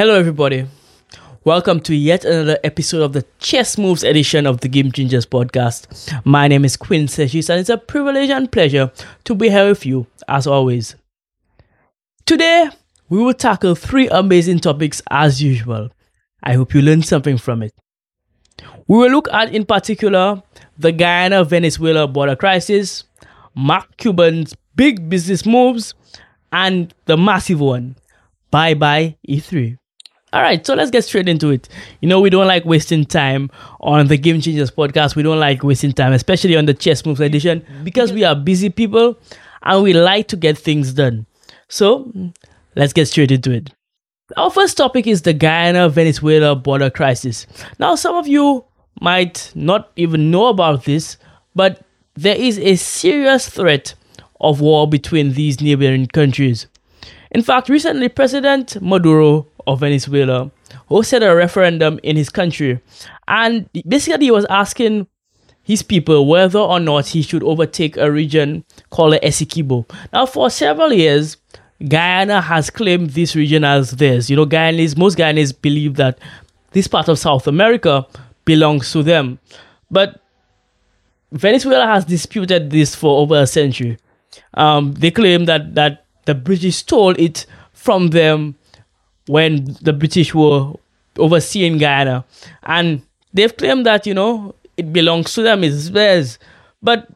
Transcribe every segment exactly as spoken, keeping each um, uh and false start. Hello everybody, welcome to yet another episode of the Chess Moves edition of the Game Changers podcast. My name is Quinn Sergis and it's a privilege and pleasure to be here with you as always. Today, we will tackle three amazing topics as usual. I hope you learned something from it. We will look at in particular the Guyana-Venezuela border crisis, Mark Cuban's big business moves, and the massive one, bye-bye E three. All right, so let's get straight into it. You know, we don't like wasting time on the Game Changers podcast. We don't like wasting time, especially on the Chess Moves edition, because we are busy people and we like to get things done. So let's get straight into it. Our first topic is the Guyana-Venezuela border crisis. Now, some of you might not even know about this, but there is a serious threat of war between these neighboring countries. In fact, recently, President Maduro of Venezuela hosted a referendum in his country, and basically he was asking his people whether or not he should overtake a region called Essequibo. Now, for several years, Guyana has claimed this region as theirs. You know, Guyanese, most Guyanese believe that this part of South America belongs to them, but Venezuela has disputed this for over a century. Um, they claim that that the British stole it from them when the British were overseeing Guyana, and they've claimed that, you know, it belongs to them, it's theirs. But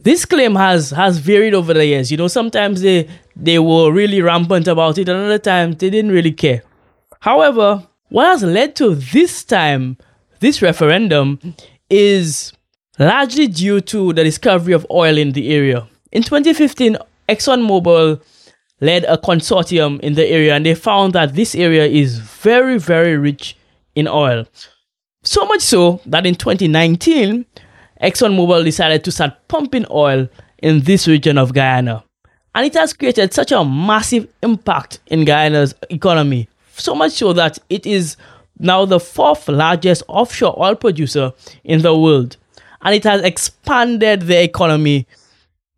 this claim has has varied over the years. You know, sometimes they they were really rampant about it, another time they didn't really care. However, what has led to this time, this referendum, is largely due to the discovery of oil in the area. In twenty fifteen, ExxonMobil led a consortium in the area and they found that this area is very, very rich in oil. So much so that in twenty nineteen, ExxonMobil decided to start pumping oil in this region of Guyana. And it has created such a massive impact in Guyana's economy, so much so that it is now the fourth largest offshore oil producer in the world. And it has expanded their economy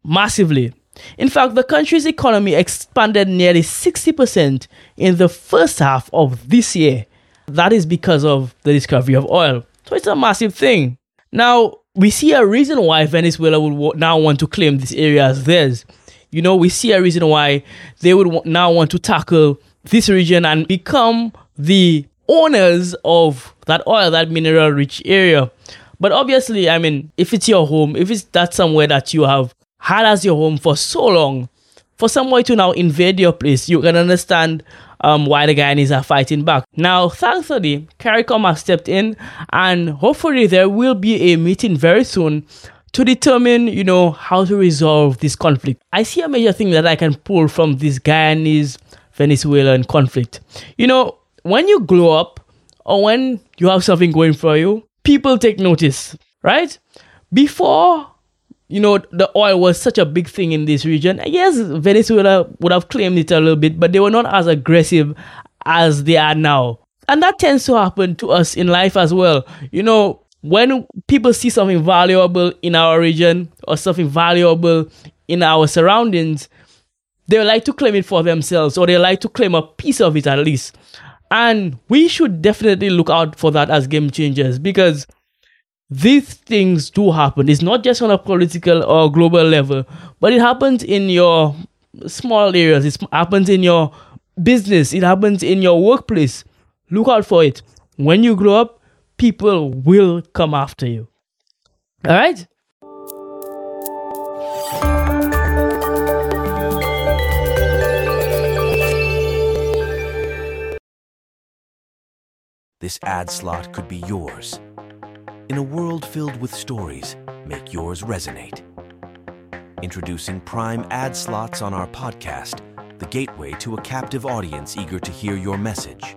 massively. In fact, the country's economy expanded nearly sixty percent in the first half of this year. That is because of the discovery of oil. So it's a massive thing. Now, we see a reason why Venezuela would now want to claim this area as theirs. You know, we see a reason why they would now want to tackle this region and become the owners of that oil, that mineral-rich area. But obviously, I mean, if it's your home, if it's that somewhere that you have had as your home for so long, for somebody to now invade your place, you can understand um, why the Guyanese are fighting back. Now, thankfully, CARICOM has stepped in, and hopefully there will be a meeting very soon to determine, you know, how to resolve this conflict. I see a major thing that I can pull from this Guyanese-Venezuelan conflict. You know, when you glow up or when you have something going for you, people take notice, right? Before, you know, the oil was such a big thing in this region. Yes, Venezuela would have claimed it a little bit, but they were not as aggressive as they are now. And that tends to happen to us in life as well. You know, when people see something valuable in our region or something valuable in our surroundings, they like to claim it for themselves, or they like to claim a piece of it at least. And we should definitely look out for that as Game Changers, because these things do happen. It's not just on a political or global level, but it happens in your small areas. It happens in your business. It happens in your workplace. Look out for it. When you grow up, people will come after you. All right? This ad slot could be yours. In a world filled with stories, make yours resonate. Introducing Prime ad slots on our podcast, the gateway to a captive audience eager to hear your message.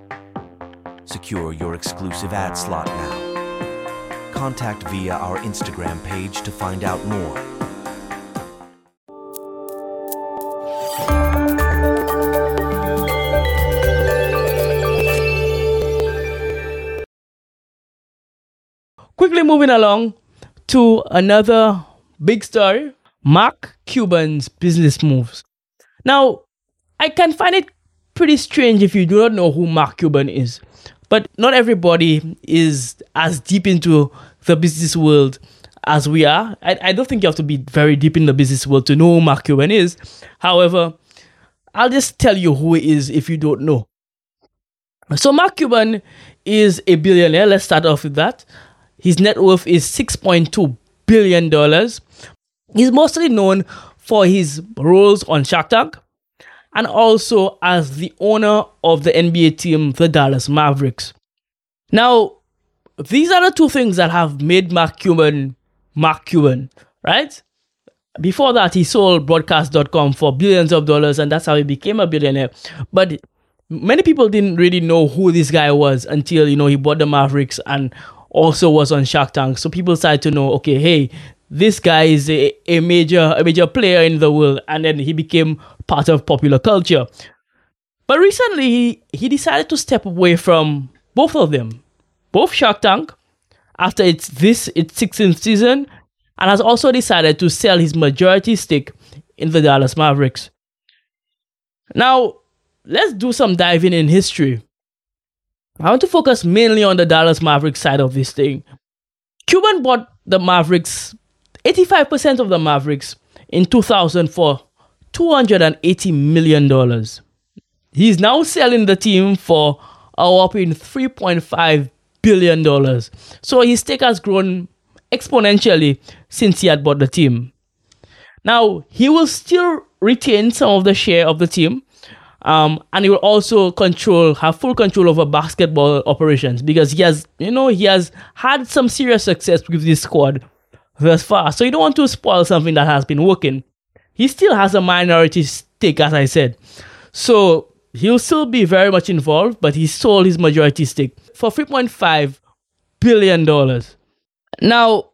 Secure your exclusive ad slot now. Contact via our Instagram page to find out more. Quickly moving along to another big story, Mark Cuban's business moves. Now, I can find it pretty strange if you do not know who Mark Cuban is. But not everybody is as deep into the business world as we are. I, I don't think you have to be very deep in the business world to know who Mark Cuban is. However, I'll just tell you who he is if you don't know. So Mark Cuban is a billionaire. Let's start off with that. His net worth is six point two billion dollars. He's mostly known for his roles on Shark Tank and also as the owner of the N B A team, the Dallas Mavericks. Now, these are the two things that have made Mark Cuban, Mark Cuban, right? Before that, he sold Broadcast dot com for billions of dollars, and that's how he became a billionaire. But many people didn't really know who this guy was until, you know, he bought the Mavericks and also was on Shark Tank. So people started to know, okay, hey, this guy is a, a major a major player in the world, and then he became part of popular culture. But recently, he, he decided to step away from both of them, both Shark Tank, after it's this its sixteenth season, and has also decided to sell his majority stake in the Dallas Mavericks. Now, let's do some diving in history. I want to focus mainly on the Dallas Mavericks side of this thing. Cuban bought the Mavericks, eighty-five percent of the Mavericks, in two thousand for two hundred eighty million dollars. He's now selling the team for a whopping three point five billion dollars. So his stake has grown exponentially since he had bought the team. Now, he will still retain some of the share of the team, um, and he will also control, have full control over basketball operations, because he has, you know, he has had some serious success with this squad thus far. So you don't want to spoil something that has been working. He still has a minority stake, as I said. So he'll still be very much involved, but he sold his majority stake for three point five billion dollars. Now,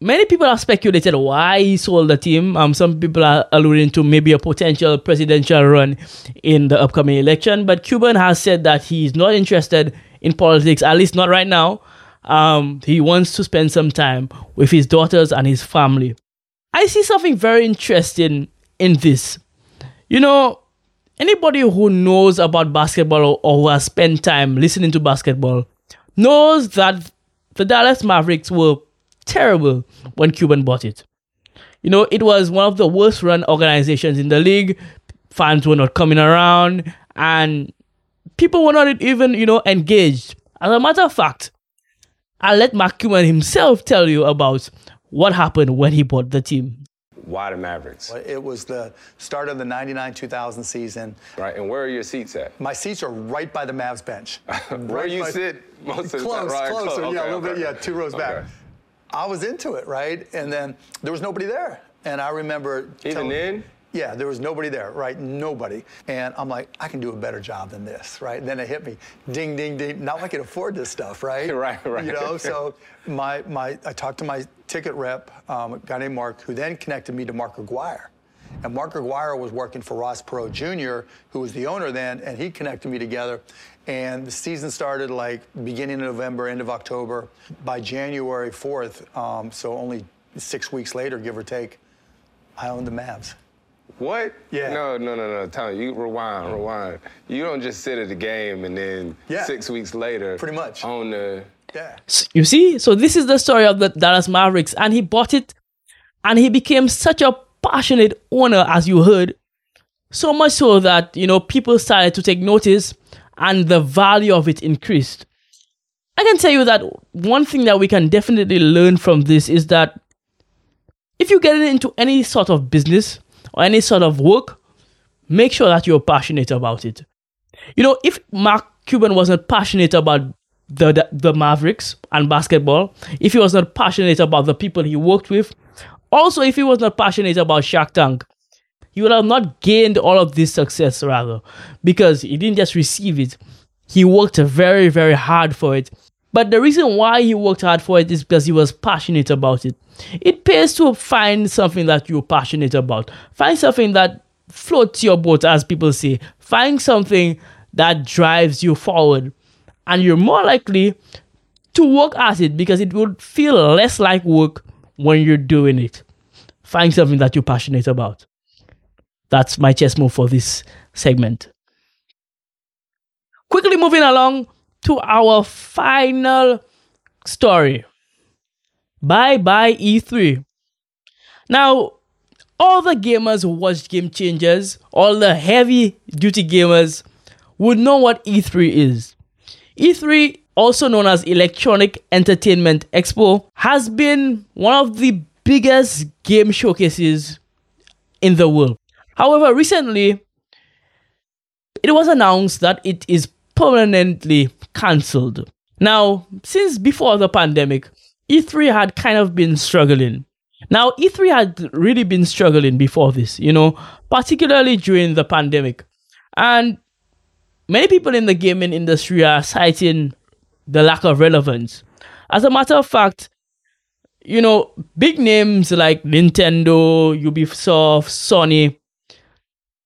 many people have speculated why he sold the team. Um, some people are alluding to maybe a potential presidential run in the upcoming election. But Cuban has said that he is not interested in politics, at least not right now. Um, he wants to spend some time with his daughters and his family. I see something very interesting in this. You know, anybody who knows about basketball or who has spent time listening to basketball knows that the Dallas Mavericks were terrible when Cuban bought it. You know, it was one of the worst run organizations in the league. Fans were not coming around and people were not even, you know, engaged. As a matter of fact, I'll let Mark Cuban himself tell you about what happened when he bought the team. Why the Mavericks? It was the start of the ninety-nine two thousand season. Right, and where are your seats at? My seats are right by the Mavs bench. Where right you by, sit most of close, the time? Right, close, close. Okay, yeah, okay, a little okay. bit, yeah, two rows okay. back. I was into it, right? And then there was nobody there. And I remember Even telling, then? Yeah, there was nobody there, right? Nobody. And I'm like, I can do a better job than this, right? And then it hit me, ding, ding, ding. Now I can afford this stuff, right? right, right. You know, so my my I talked to my ticket rep, um, a guy named Mark, who then connected me to Mark Aguirre. And Mark Aguirre was working for Ross Perot Junior, who was the owner then, and he connected me together. And the season started like beginning of November, end of October. By January fourth, um, so only six weeks later, give or take, I owned the Mavs. What? Yeah. No, no, no, no, Tommy, you rewind, rewind. You don't just sit at the game and then yeah. six weeks later. Pretty much. On the... Yeah. So, you see? So this is the story of the Dallas Mavericks, and he bought it, and he became such a passionate owner, as you heard, so much so that, you know, people started to take notice, and the value of it increased. I can tell you that one thing that we can definitely learn from this is that if you get into any sort of business or any sort of work, make sure that you're passionate about it. You know, if Mark Cuban wasn't passionate about the, the, the Mavericks and basketball, if he was not passionate about the people he worked with, also if he was not passionate about Shark Tank, he would have not gained all of this success, rather, because he didn't just receive it. He worked very, very hard for it. But the reason why he worked hard for it is because he was passionate about it. It pays to find something that you're passionate about. Find something that floats your boat, as people say. Find something that drives you forward. And you're more likely to work at it because it would feel less like work when you're doing it. Find something that you're passionate about. That's my chess move for this segment. Quickly moving along to our final story. Bye-bye E three. Now, all the gamers who watched Game Changers, all the heavy-duty gamers, would know what E three is. E three, also known as Electronic Entertainment Expo, has been one of the biggest game showcases in the world. However, recently, it was announced that it is permanently cancelled. Now, since before the pandemic, E three had kind of been struggling. Now, E three had really been struggling before this, you know, particularly during the pandemic. And many people in the gaming industry are citing the lack of relevance. As a matter of fact, you know, big names like Nintendo, Ubisoft, Sony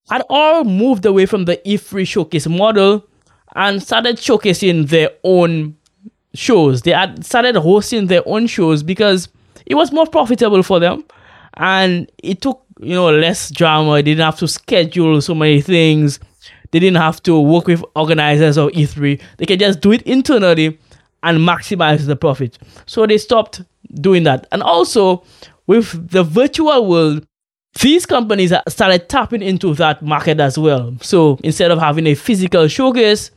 had all moved away from the E three showcase model and started showcasing their own shows. They had started hosting their own shows because it was more profitable for them, and it took, you know, less drama. They didn't have to schedule so many things. They didn't have to work with organizers of E three. They could just do it internally and maximize the profit. So they stopped doing that. And also, with the virtual world, these companies started tapping into that market as well. So instead of having a physical showcase,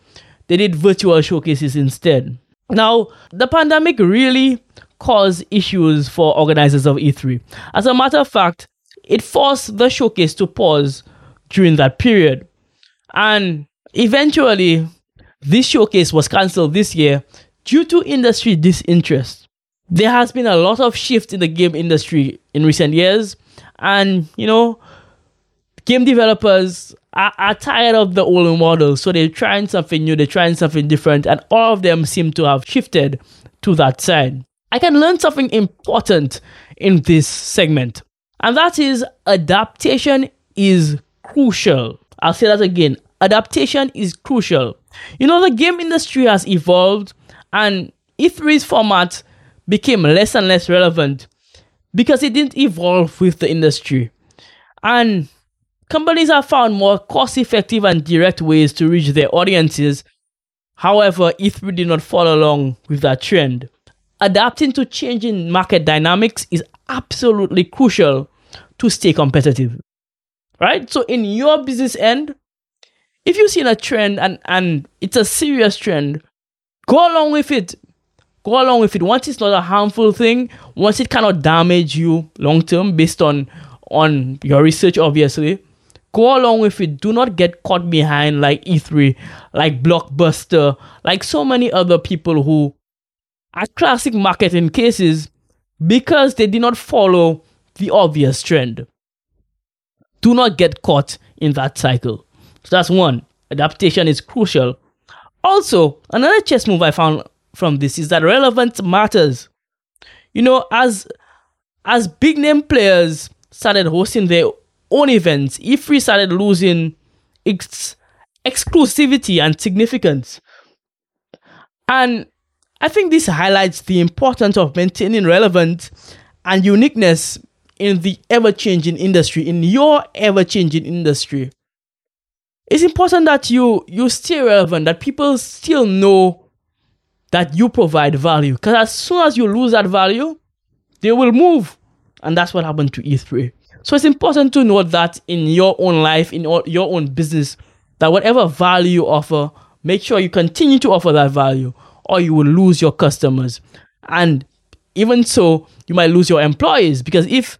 they did virtual showcases instead. Now, the pandemic really caused issues for organizers of E three. As a matter of fact, it forced the showcase to pause during that period. And eventually, this showcase was cancelled this year due to industry disinterest. There has been a lot of shift in the game industry in recent years. And, you know, game developers are, are tired of the old model. So they're trying something new, they're trying something different. And all of them seem to have shifted to that side. I can learn something important in this segment. And that is, adaptation is crucial. I'll say that again. Adaptation is crucial. You know, the game industry has evolved, and E three's format became less and less relevant because it didn't evolve with the industry. And companies have found more cost-effective and direct ways to reach their audiences. However, E three did not follow along with that trend. Adapting to changing market dynamics is absolutely crucial to stay competitive. Right? So in your business end, if you've seen a trend and, and it's a serious trend, go along with it. Go along with it. Once it's not a harmful thing, once it cannot damage you long term based on, on your research, obviously, go along with it. Do not get caught behind like E three, like Blockbuster, like so many other people who are classic marketing cases because they did not follow the obvious trend. Do not get caught in that cycle. So that's one. Adaptation is crucial. Also, another chess move I found from this is that relevance matters. You know, as as big name players started hosting their own events, E three started losing its exclusivity and significance. And I think this highlights the importance of maintaining relevance and uniqueness in the ever-changing industry, in your ever-changing industry. It's important that you, you stay relevant, that people still know that you provide value. Because as soon as you lose that value, they will move. And that's what happened to E three. So it's important to know that in your own life, in all, your own business, that whatever value you offer, make sure you continue to offer that value, or you will lose your customers. And even so, you might lose your employees, because if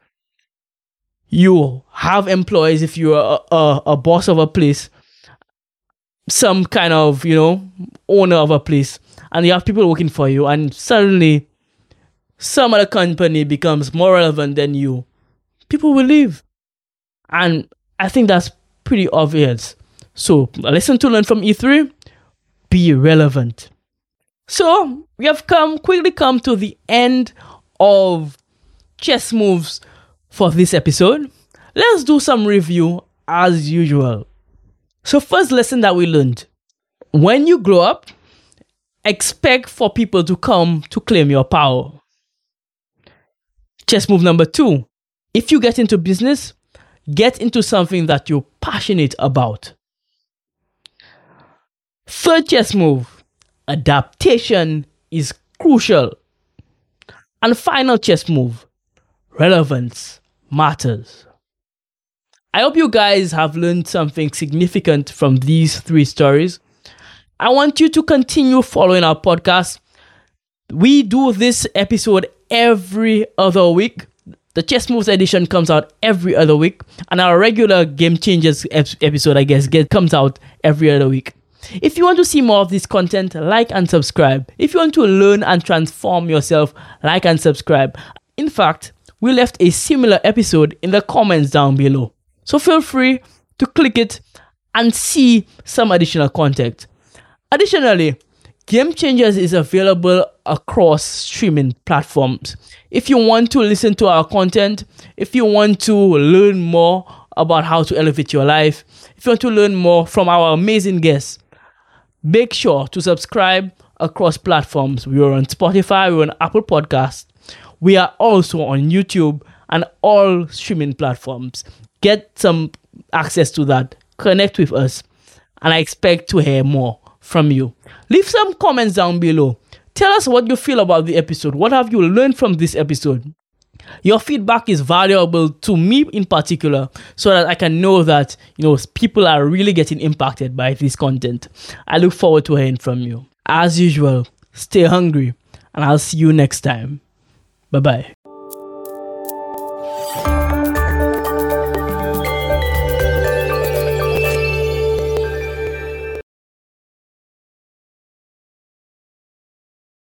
you have employees, if you're a, a, a boss of a place, some kind of, you know, owner of a place, and you have people working for you, and suddenly some other company becomes more relevant than you, people will leave. And I think that's pretty obvious. So a lesson to learn from E three, be relevant. So we have come quickly come to the end of chess moves for this episode. Let's do some review as usual. So first lesson that we learned, when you grow up, expect for people to come to claim your power. Chess move number two, if you get into business, get into something that you're passionate about. Sergis' move, adaptation is crucial. And final chess move, relevance matters. I hope you guys have learned something significant from these three stories. I want you to continue following our podcast. We do this episode every other week. The Chess Moves edition comes out every other week. And our regular Game Changers episode, I guess, comes out every other week. If you want to see more of this content, like and subscribe. If you want to learn and transform yourself, like and subscribe. In fact, we left a similar episode in the comments down below. So feel free to click it and see some additional content. Additionally, Game Changers is available across streaming platforms. If you want to listen to our content, if you want to learn more about how to elevate your life, if you want to learn more from our amazing guests, make sure to subscribe across platforms. We are on Spotify, we're on Apple Podcasts. We are also on YouTube and all streaming platforms. Get some access to that. Connect with us. And I expect to hear more from you. Leave some comments down below. Tell us what you feel about the episode. What have you learned from this episode? Your feedback is valuable to me in particular, so that I can know that, you know, people are really getting impacted by this content. I look forward to hearing from you. As usual, stay hungry, and I'll see you next time. Bye-bye.